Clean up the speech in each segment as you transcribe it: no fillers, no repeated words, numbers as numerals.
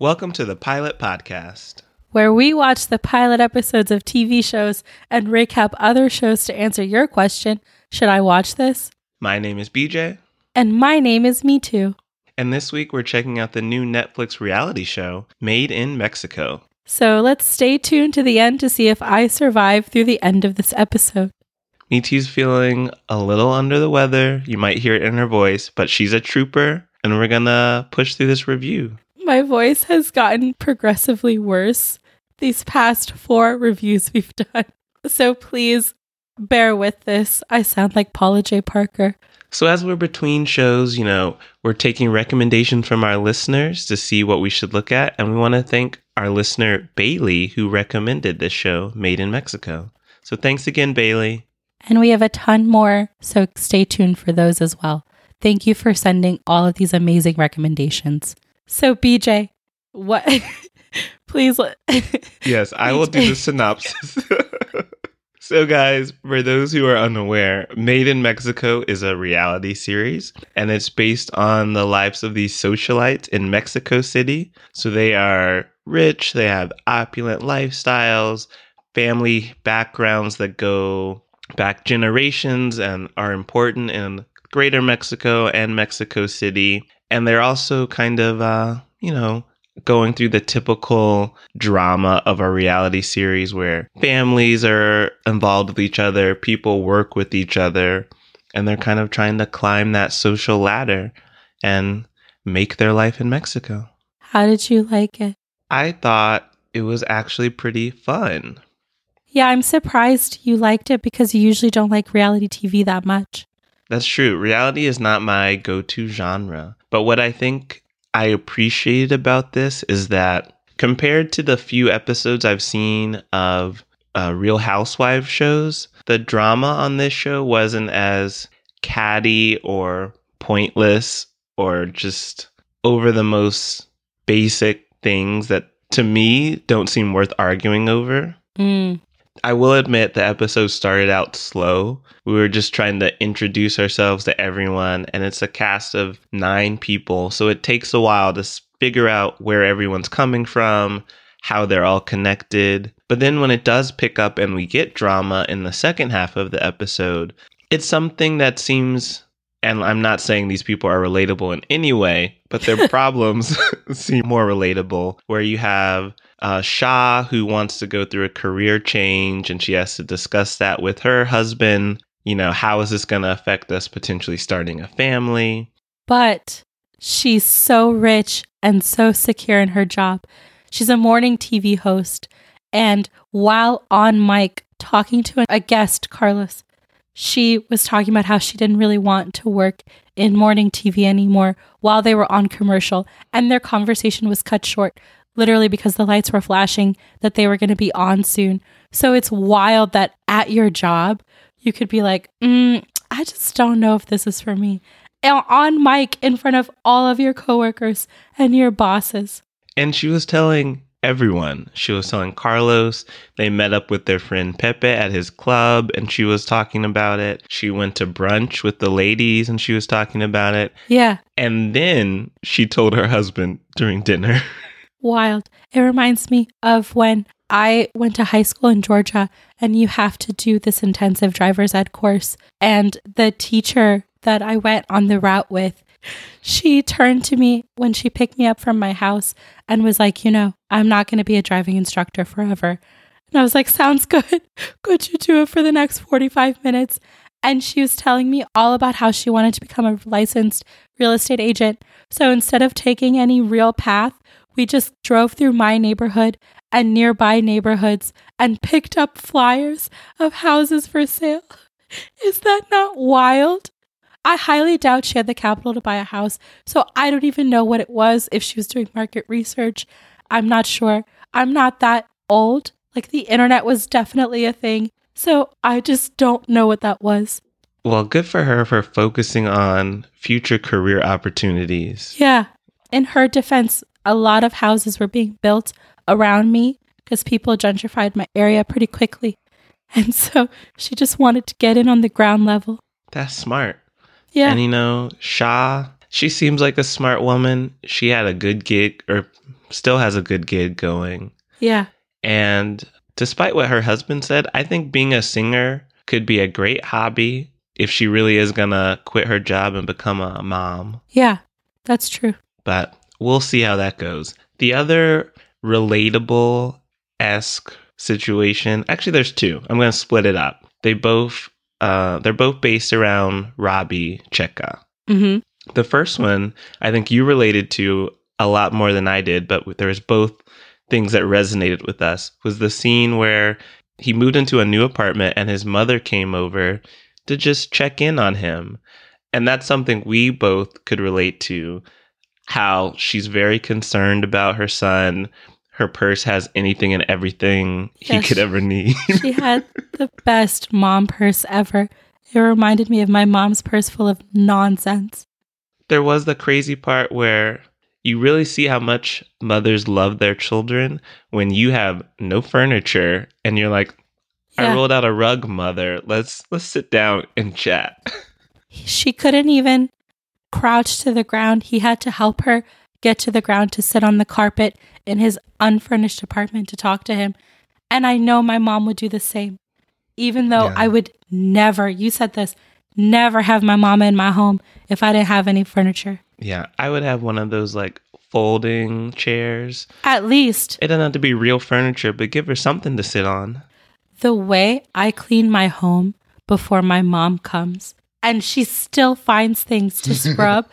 Welcome to the Pilot Podcast, where we watch the pilot episodes of TV shows and recap other shows to answer your question, should I watch this? My name is BJ. And my name is Me Too. And this week we're checking out the new Netflix reality show, Made in Mexico. So let's stay tuned to the end to see if I survive through the end of this episode. Me Too's feeling a little under the weather. You might hear it in her voice, but she's a trooper and we're gonna push through this review. My voice has gotten progressively worse these past 4 reviews we've done. So please bear with this. I sound like Paula J. Parker. So as we're between shows, you know, we're taking recommendations from our listeners to see what we should look at. And we want to thank our listener, Bailey, who recommended this show, Made in Mexico. So thanks again, Bailey. And we have a ton more, so stay tuned for those as well. Thank you for sending all of these amazing recommendations. So, BJ, what? Please. Yes, I will do the synopsis. So, guys, for those who are unaware, Made in Mexico is a reality series, and it's based on the lives of these socialites in Mexico City. So they are rich, they have opulent lifestyles, family backgrounds that go back generations and are important in Greater Mexico and Mexico City. And they're also kind of, going through the typical drama of a reality series where families are involved with each other, people work with each other, and they're kind of trying to climb that social ladder and make their life in Mexico. How did you like it? I thought it was actually pretty fun. Yeah, I'm surprised you liked it because you usually don't like reality TV that much. That's true. Reality is not my go-to genre. But what I think I appreciated about this is that compared to the few episodes I've seen of Real Housewives shows, the drama on this show wasn't as catty or pointless or just over the most basic things that to me don't seem worth arguing over. Mm. I will admit the episode started out slow. We were just trying to introduce ourselves to everyone, and it's a cast of 9 people, so it takes a while to figure out where everyone's coming from, how they're all connected. But then when it does pick up and we get drama in the second half of the episode, it's something that seems, and I'm not saying these people are relatable in any way, but their problems seem more relatable, where you have Shah, who wants to go through a career change, and she has to discuss that with her husband. You know, how is this going to affect us potentially starting a family? But she's so rich and so secure in her job. She's a morning TV host. And while on mic talking to a guest, Carlos, she was talking about how she didn't really want to work in morning TV anymore while they were on commercial. And their conversation was cut short, literally because the lights were flashing that they were going to be on soon. So it's wild that at your job, you could be like, I just don't know if this is for me. And on mic in front of all of your coworkers and your bosses. And she was telling everyone. She was telling Carlos. They met up with their friend Pepe at his club, and she was talking about it. She went to brunch with the ladies, and she was talking about it. Yeah. And then she told her husband during dinner. Wild. It reminds me of when I went to high school in Georgia and you have to do this intensive driver's ed course. And the teacher that I went on the route with, she turned to me when she picked me up from my house and was like, you know, I'm not going to be a driving instructor forever. And I was like, sounds good. Could you do it for the next 45 minutes? And she was telling me all about how she wanted to become a licensed real estate agent. So instead of taking any real path, we just drove through my neighborhood and nearby neighborhoods and picked up flyers of houses for sale. Is that not wild? I highly doubt she had the capital to buy a house, so I don't even know what it was, if she was doing market research. I'm not sure. I'm not that old. Like, the internet was definitely a thing, so I just don't know what that was. Well, good for her for focusing on future career opportunities. Yeah. In her defense, a lot of houses were being built around me because people gentrified my area pretty quickly. And so she just wanted to get in on the ground level. That's smart. Yeah. And you know, Shah, she seems like a smart woman. She had a good gig, or still has a good gig going. Yeah. And despite what her husband said, I think being a singer could be a great hobby if she really is going to quit her job and become a mom. Yeah, that's true. But we'll see how that goes. The other relatable-esque situation, actually there's two. I'm going to split it up. They both, they're both based around Robbie Checa. Mm-hmm. The first one, I think you related to a lot more than I did, but there was both things that resonated with us, was the scene where he moved into a new apartment and his mother came over to just check in on him. And that's something we both could relate to, how she's very concerned about her son. Her purse has anything and everything he could ever need. She had the best mom purse ever. It reminded me of my mom's purse full of nonsense. There was the crazy part where you really see how much mothers love their children when you have no furniture and you're like, I rolled out a rug, mother. Let's sit down and chat. She couldn't even crouch to the ground. He had to help her get to the ground to sit on the carpet in his unfurnished apartment to talk to him. And I know my mom would do the same, even though I would never, you said this, never have my mama in my home if I didn't have any furniture. Yeah, I would have one of those like folding chairs. At least. It doesn't have to be real furniture, but give her something to sit on. The way I clean my home before my mom comes and she still finds things to scrub.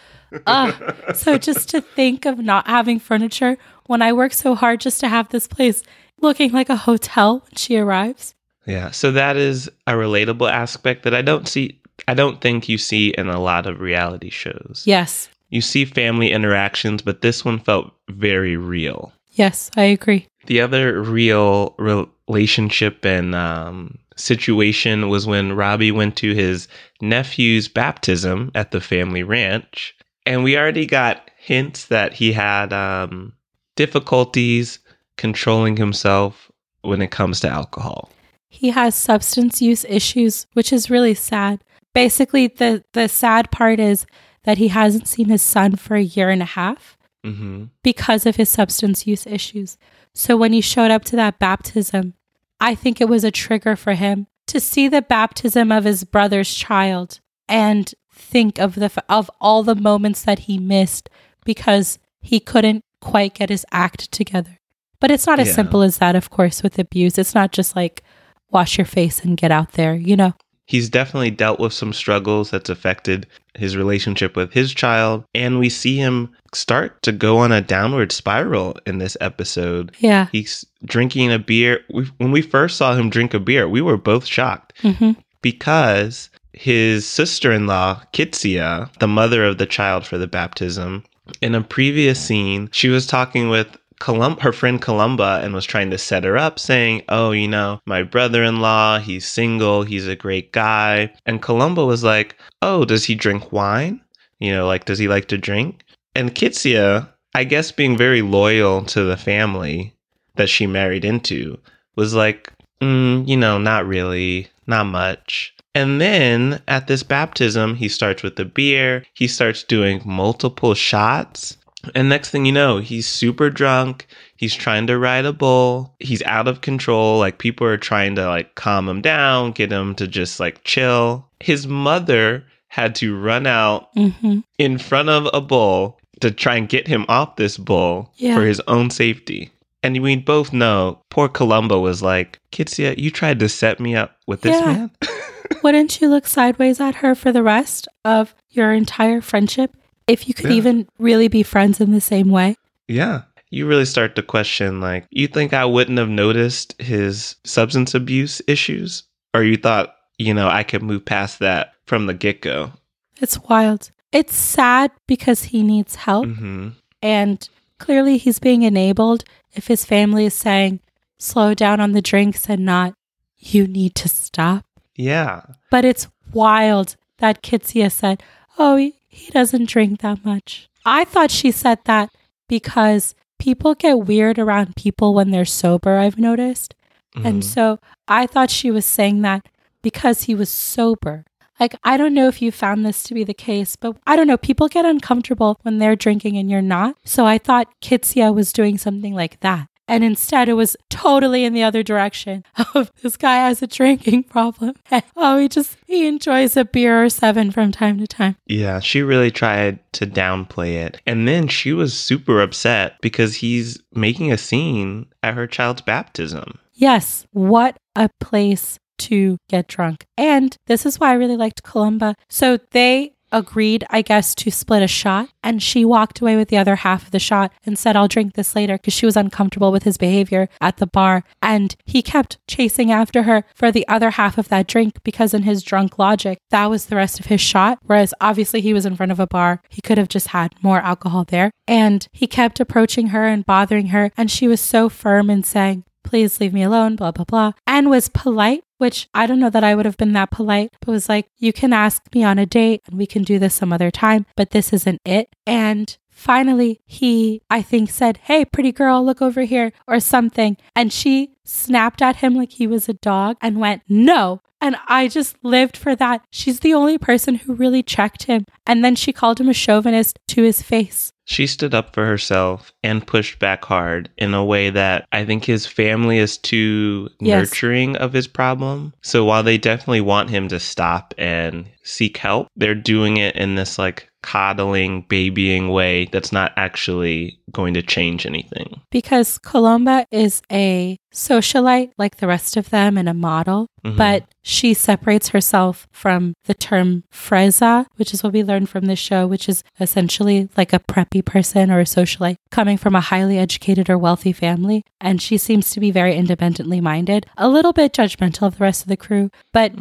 So just to think of not having furniture when I work so hard just to have this place looking like a hotel when she arrives. Yeah, so that is a relatable aspect that I don't think you see in a lot of reality shows. Yes. You see family interactions, but this one felt very real. Yes, I agree. The other real relationship and situation was when Robbie went to his nephew's baptism at the family ranch. And we already got hints that he had difficulties controlling himself when it comes to alcohol. He has substance use issues, which is really sad. Basically, the sad part is that he hasn't seen his son for a year and a half because of his substance use issues. So when he showed up to that baptism, I think it was a trigger for him to see the baptism of his brother's child and think of of all the moments that he missed because he couldn't quite get his act together. But it's not as simple as that, of course, with abuse. It's not just like wash your face and get out there, you know. He's definitely dealt with some struggles that's affected his relationship with his child. And we see him start to go on a downward spiral in this episode. Yeah. He's drinking a beer. When we first saw him drink a beer, we were both shocked because his sister-in-law, Kitzia, the mother of the child for the baptism, in a previous scene, she was talking with her friend Columba and was trying to set her up, saying, oh, you know, my brother-in-law, he's single, he's a great guy. And Columba was like, oh, does he drink wine? You know, like, does he like to drink? And Kitzia, I guess being very loyal to the family that she married into, was like, you know, not really, not much. And then at this baptism, he starts with the beer, he starts doing multiple shots. And next thing you know, he's super drunk. He's trying to ride a bull. He's out of control. Like, people are trying to like calm him down, get him to just like chill. His mother had to run out in front of a bull to try and get him off this bull for his own safety. And we both know poor Columba was like, Kitzia, you tried to set me up with this man. Wouldn't you look sideways at her for the rest of your entire friendship? If you could even really be friends in the same way. Yeah. You really start to question, like, you think I wouldn't have noticed his substance abuse issues? Or you thought, you know, I could move past that from the get-go? It's wild. It's sad because he needs help. And clearly he's being enabled if his family is saying, slow down on the drinks and not, you need to stop. Yeah. But it's wild that Kitzia said, oh, he doesn't drink that much. I thought she said that because people get weird around people when they're sober, I've noticed. And so I thought she was saying that because he was sober. Like, I don't know if you found this to be the case, but I don't know, people get uncomfortable when they're drinking and you're not. So I thought Kitzia was doing something like that. And instead, it was totally in the other direction of this guy has a drinking problem. And, oh, he enjoys a beer or seven from time to time. Yeah, she really tried to downplay it. And then she was super upset because he's making a scene at her child's baptism. Yes, what a place to get drunk. And this is why I really liked Columba. So they agreed, I guess, to split a shot. And she walked away with the other half of the shot and said, I'll drink this later, because she was uncomfortable with his behavior at the bar. And he kept chasing after her for the other half of that drink, because in his drunk logic, that was the rest of his shot. Whereas obviously he was in front of a bar. He could have just had more alcohol there. And he kept approaching her and bothering her. And she was so firm in saying, please leave me alone, blah, blah, blah. And was polite, which I don't know that I would have been that polite, but was like, you can ask me on a date and we can do this some other time, but this isn't it. And finally, he, I think, said, hey, pretty girl, look over here or something. And she snapped at him like he was a dog and went, no. And I just lived for that. She's the only person who really checked him. And then she called him a chauvinist to his face. She stood up for herself and pushed back hard in a way that I think his family is too nurturing of his problem. So while they definitely want him to stop and seek help, they're doing it in this like coddling, babying way that's not actually going to change anything. Because Columba is a socialite like the rest of them and a model, but she separates herself from the term fresa, which is what we learned from this show, which is essentially like a preppy person or a socialite coming from a highly educated or wealthy family. And she seems to be very independently minded, a little bit judgmental of the rest of the crew, but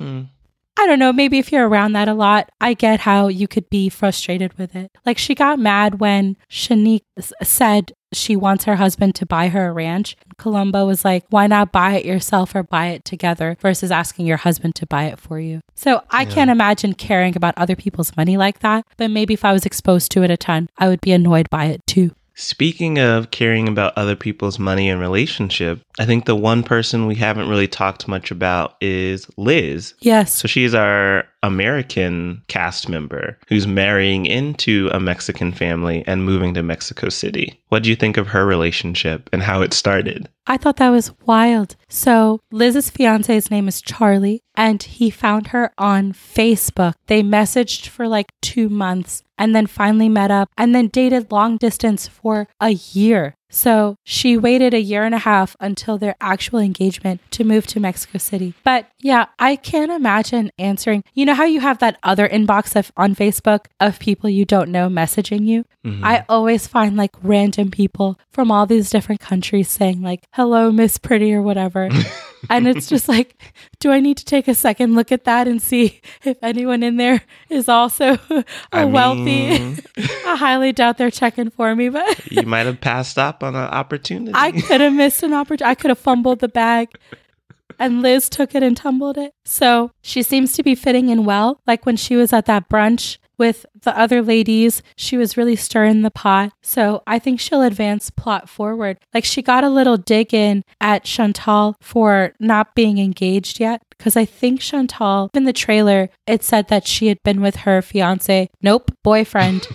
I don't know, maybe if you're around that a lot, I get how you could be frustrated with it. Like, she got mad when Shanik said she wants her husband to buy her a ranch. Columba was like, why not buy it yourself or buy it together versus asking your husband to buy it for you? So I can't imagine caring about other people's money like that. But maybe if I was exposed to it a ton, I would be annoyed by it too. Speaking of caring about other people's money and relationship, I think the one person we haven't really talked much about is Liz. Yes. So she's our American cast member who's marrying into a Mexican family and moving to Mexico City. What do you think of her relationship and how it started? I thought that was wild. So Liz's fiance's name is Charlie, and he found her on Facebook. They messaged for like 2 months and then finally met up and then dated long distance for a year. So she waited a year and a half until their actual engagement to move to Mexico City. But yeah, I can't imagine answering. You know how you have that other inbox on Facebook of people you don't know messaging you? I always find like random people from all these different countries saying like, hello, Miss Pretty or whatever. And it's just like, do I need to take a second look at that and see if anyone in there is also wealthy? I highly doubt they're checking for me, but you might have passed up on an opportunity. I could have missed an opportunity. I could have fumbled the bag. And Liz took it and tumbled it. So she seems to be fitting in well. Like when she was at that brunch with the other ladies, she was really stirring the pot. So I think she'll advance plot forward. Like she got a little dig in at Chantal for not being engaged yet. Because I think Chantal, in the trailer, it said that she had been with her fiance, boyfriend,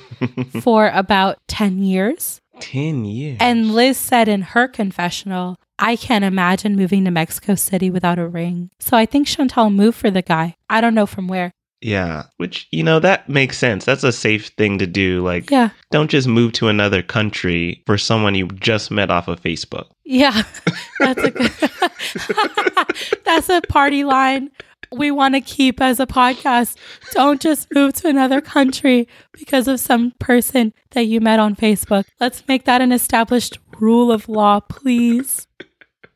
for about 10 years. 10 years. And Liz said in her confessional, I can't imagine moving to Mexico City without a ring. So I think Chantal moved for the guy. I don't know from where. Yeah, which, you know, that makes sense. That's a safe thing to do. Like, don't just move to another country for someone you just met off of Facebook. Yeah, that's a good, that's a party line we want to keep as a podcast. Don't just move to another country because of some person that you met on Facebook. Let's make that an established rule of law, please.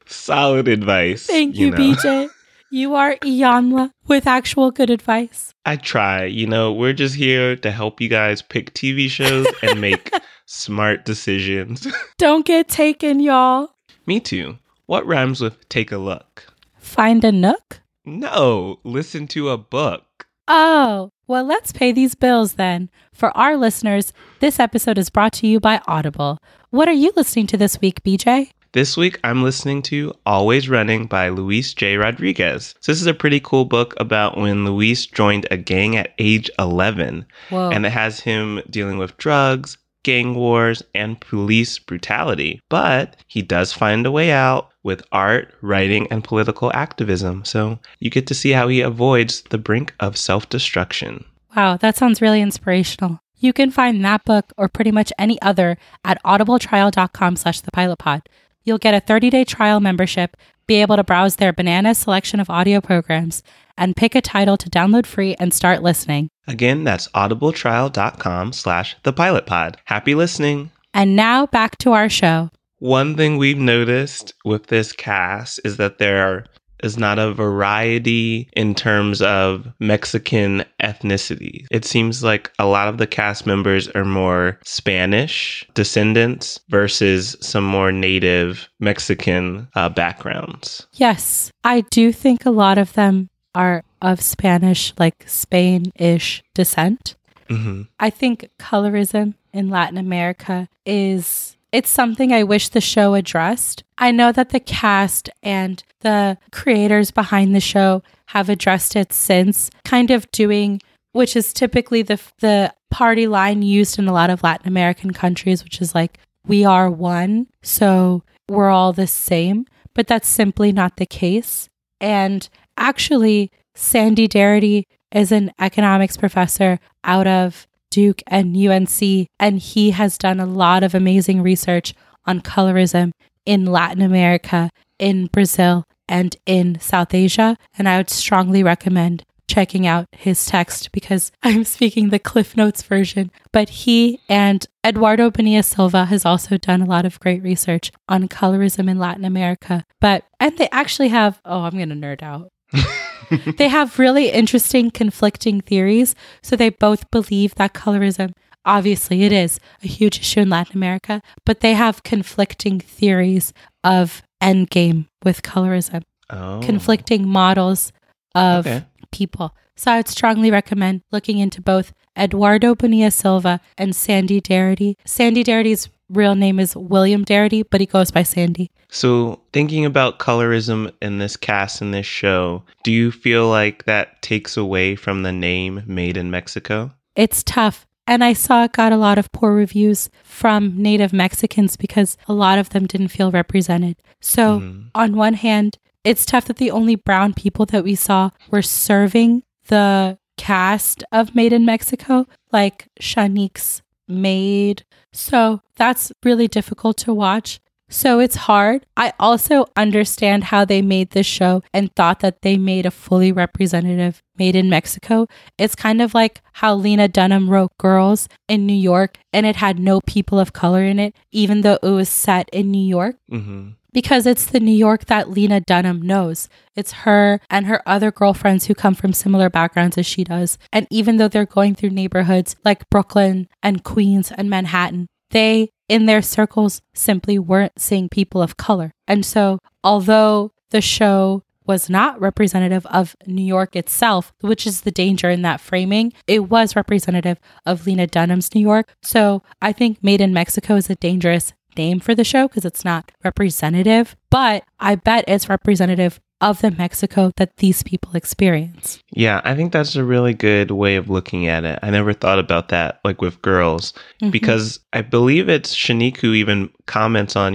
Solid advice. Thank you, BJ. You are Iyanla with actual good advice. I try. You know, we're just here to help you guys pick TV shows and make smart decisions. Don't get taken, y'all. Me too. What rhymes with take a look? Find a nook? No, listen to a book. Oh, well, let's pay these bills then. For our listeners, this episode is brought to you by Audible. What are you listening to this week, BJ? This week, I'm listening to Always Running by Luis J. Rodriguez. So this is a pretty cool book about when Luis joined a gang at age 11. Whoa. And it has him dealing with drugs, gang wars, and police brutality. But he does find a way out with art, writing, and political activism. So you get to see how he avoids the brink of self-destruction. Wow, that sounds really inspirational. You can find that book or pretty much any other at audibletrial.com/thepilotpod. You'll get a 30-day trial membership, be able to browse their bananas selection of audio programs, and pick a title to download free and start listening. Again, that's audibletrial.com/thepilotpod. Happy listening. And now back to our show. One thing we've noticed with this cast is that there is not a variety in terms of Mexican ethnicity. It seems like a lot of the cast members are more Spanish descendants versus some more native Mexican backgrounds. Yes, I do think a lot of them are of Spanish, like Spain-ish descent. Mm-hmm. I think colorism in Latin America it's something I wish the show addressed. I know that the cast and the creators behind the show have addressed it since, kind of doing, which is typically the party line used in a lot of Latin American countries, which is like, we are one, so we're all the same. But that's simply not the case. And actually, Sandy Darity is an economics professor out of Duke and UNC, and he has done a lot of amazing research on colorism in Latin America, in Brazil, and in South Asia. And I would strongly recommend checking out his text because I'm speaking the Cliff Notes version. But he and Eduardo Bonilla-Silva has also done a lot of great research on colorism in Latin America. And they actually have, I'm going to nerd out. They have really interesting conflicting theories. So they both believe that colorism, obviously it is a huge issue in Latin America, but they have conflicting theories of endgame with colorism, conflicting models of people. So I would strongly recommend looking into both Eduardo Bonilla-Silva and Sandy Darity. Sandy Darity's real name is William Darity, but he goes by Sandy. So thinking about colorism in this cast and this show, do you feel like that takes away from the name Made in Mexico? It's tough. And I saw it got a lot of poor reviews from native Mexicans because a lot of them didn't feel represented. So on one hand, it's tough that the only brown people that we saw were serving the cast of Made in Mexico, like Shanik's maid. So that's really difficult to watch. So it's hard. I also understand how they made this show and thought that they made a fully representative Made in Mexico. It's kind of like how Lena Dunham wrote Girls in New York and it had no people of color in it, even though it was set in New York. Mm-hmm. Because it's the New York that Lena Dunham knows. It's her and her other girlfriends who come from similar backgrounds as she does. And even though they're going through neighborhoods like Brooklyn and Queens and Manhattan, they, in their circles, simply weren't seeing people of color. And so, although the show was not representative of New York itself, which is the danger in that framing, it was representative of Lena Dunham's New York. So I think Made in Mexico is a dangerous name for the show because it's not representative, but I bet it's representative of the Mexico that these people experience. Yeah, I think that's a really good way of looking at it. I never thought about that, like with Girls, because I believe it's Shanik who even comments on,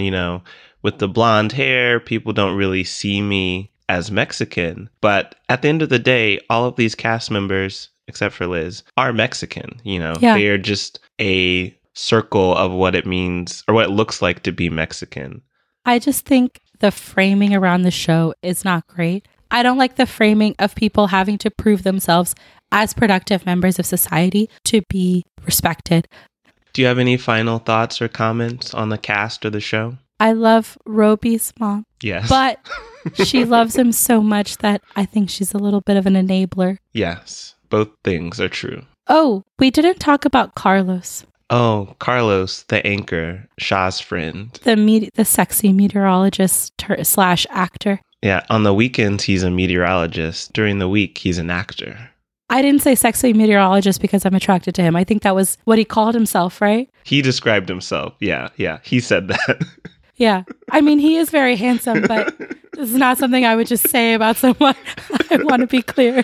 with the blonde hair, people don't really see me as Mexican. But at the end of the day, all of these cast members, except for Liz, are Mexican. They are just a circle of what it means or what it looks like to be Mexican. I just think the framing around the show is not great. I don't like the framing of people having to prove themselves as productive members of society to be respected. Do you have any final thoughts or comments on the cast or the show? I love Robbie's mom. Yes. But she loves him so much that I think she's a little bit of an enabler. Yes. Both things are true. Oh, we didn't talk about Carlos. Oh, Carlos, the anchor, Shah's friend. The sexy meteorologist slash actor. Yeah, on the weekends, he's a meteorologist. During the week, he's an actor. I didn't say sexy meteorologist because I'm attracted to him. I think that was what he called himself, right? He described himself. Yeah, he said that. Yeah. I mean, he is very handsome, but this is not something I would just say about someone. I want to be clear.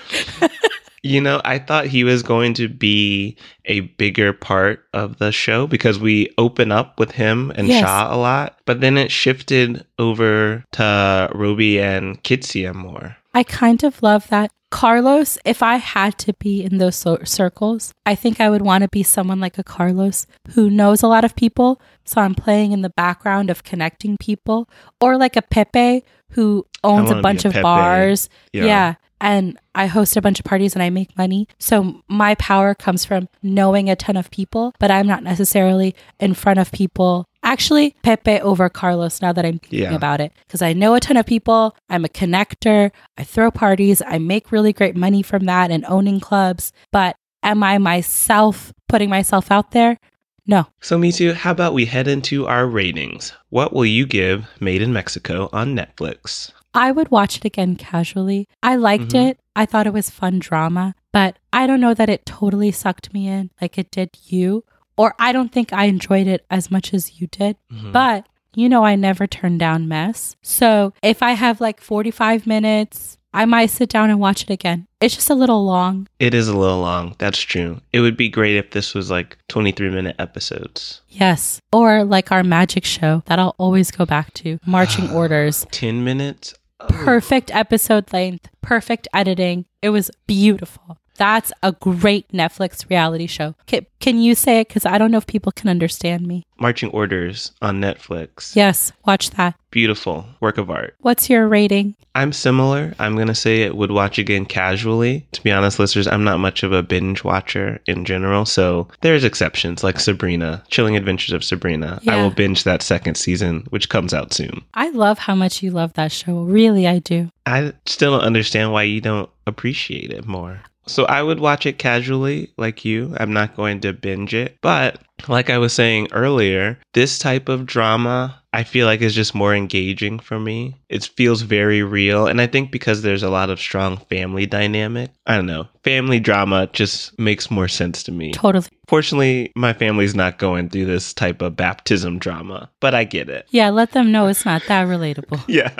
You know, I thought he was going to be a bigger part of the show because we open up with him and yes. Shah a lot, but then it shifted over to Robbie and Kitzia more. I kind of love that. Carlos, if I had to be in those circles, I think I would want to be someone like a Carlos who knows a lot of people. So I'm playing in the background of connecting people, or like a Pepe who owns a bunch of bars. Yeah. And I host a bunch of parties and I make money. So my power comes from knowing a ton of people, but I'm not necessarily in front of people. Actually, Pepe over Carlos, now that I'm thinking about it, because I know a ton of people. I'm a connector. I throw parties. I make really great money from that and owning clubs. But am I myself putting myself out there? No. So me too. How about we head into our ratings? What will you give Made in Mexico on Netflix? I would watch it again casually. I liked it. I thought it was fun drama, but I don't know that it totally sucked me in like it did you, or I don't think I enjoyed it as much as you did, but you know, I never turn down mess. So if I have like 45 minutes, I might sit down and watch it again. It's just a little long. It is a little long. That's true. It would be great if this was like 23-minute episodes. Yes. Or like our magic show that I'll always go back to, Marching Orders. 10 minutes? Perfect episode length, perfect editing. It was beautiful. That's a great Netflix reality show. Can you say it? Because I don't know if people can understand me. Marching Orders on Netflix. Yes, watch that. Beautiful work of art. What's your rating? I'm similar. I'm going to say it would watch again casually. To be honest, listeners, I'm not much of a binge watcher in general. So there's exceptions like Sabrina, Chilling Adventures of Sabrina. Yeah. I will binge that second season, which comes out soon. I love how much you love that show. Really, I do. I still don't understand why you don't appreciate it more. So I would watch it casually like you. I'm not going to binge it. But like I was saying earlier, this type of drama, I feel like is just more engaging for me. It feels very real. And I think because there's a lot of strong family dynamic, I don't know, family drama just makes more sense to me. Totally. Fortunately, my family's not going through this type of baptism drama, but I get it. Yeah, let them know it's not that relatable. Yeah.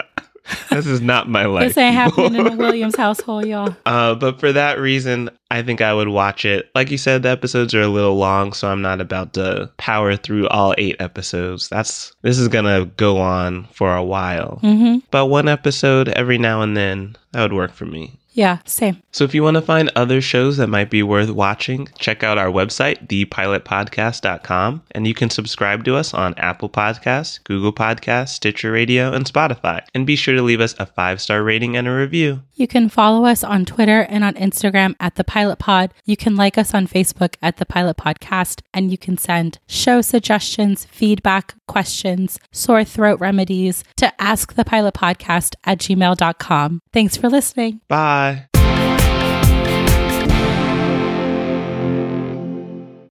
This is not my life. This ain't happening in the Williams household, y'all. But for that reason, I think I would watch it. Like you said, the episodes are a little long, so I'm not about to power through all 8 episodes. This is going to go on for a while. But one episode every now and then, that would work for me. Yeah, same. So if you want to find other shows that might be worth watching, check out our website, thepilotpodcast.com, and you can subscribe to us on Apple Podcasts, Google Podcasts, Stitcher Radio, and Spotify. And be sure to leave us a 5-star rating and a review. You can follow us on Twitter and on Instagram at The Pilot Pod. You can like us on Facebook at The Pilot Podcast, and you can send show suggestions, feedback, questions, sore throat remedies to asktthepilotpodcast@gmail.com. Thanks for listening. Bye.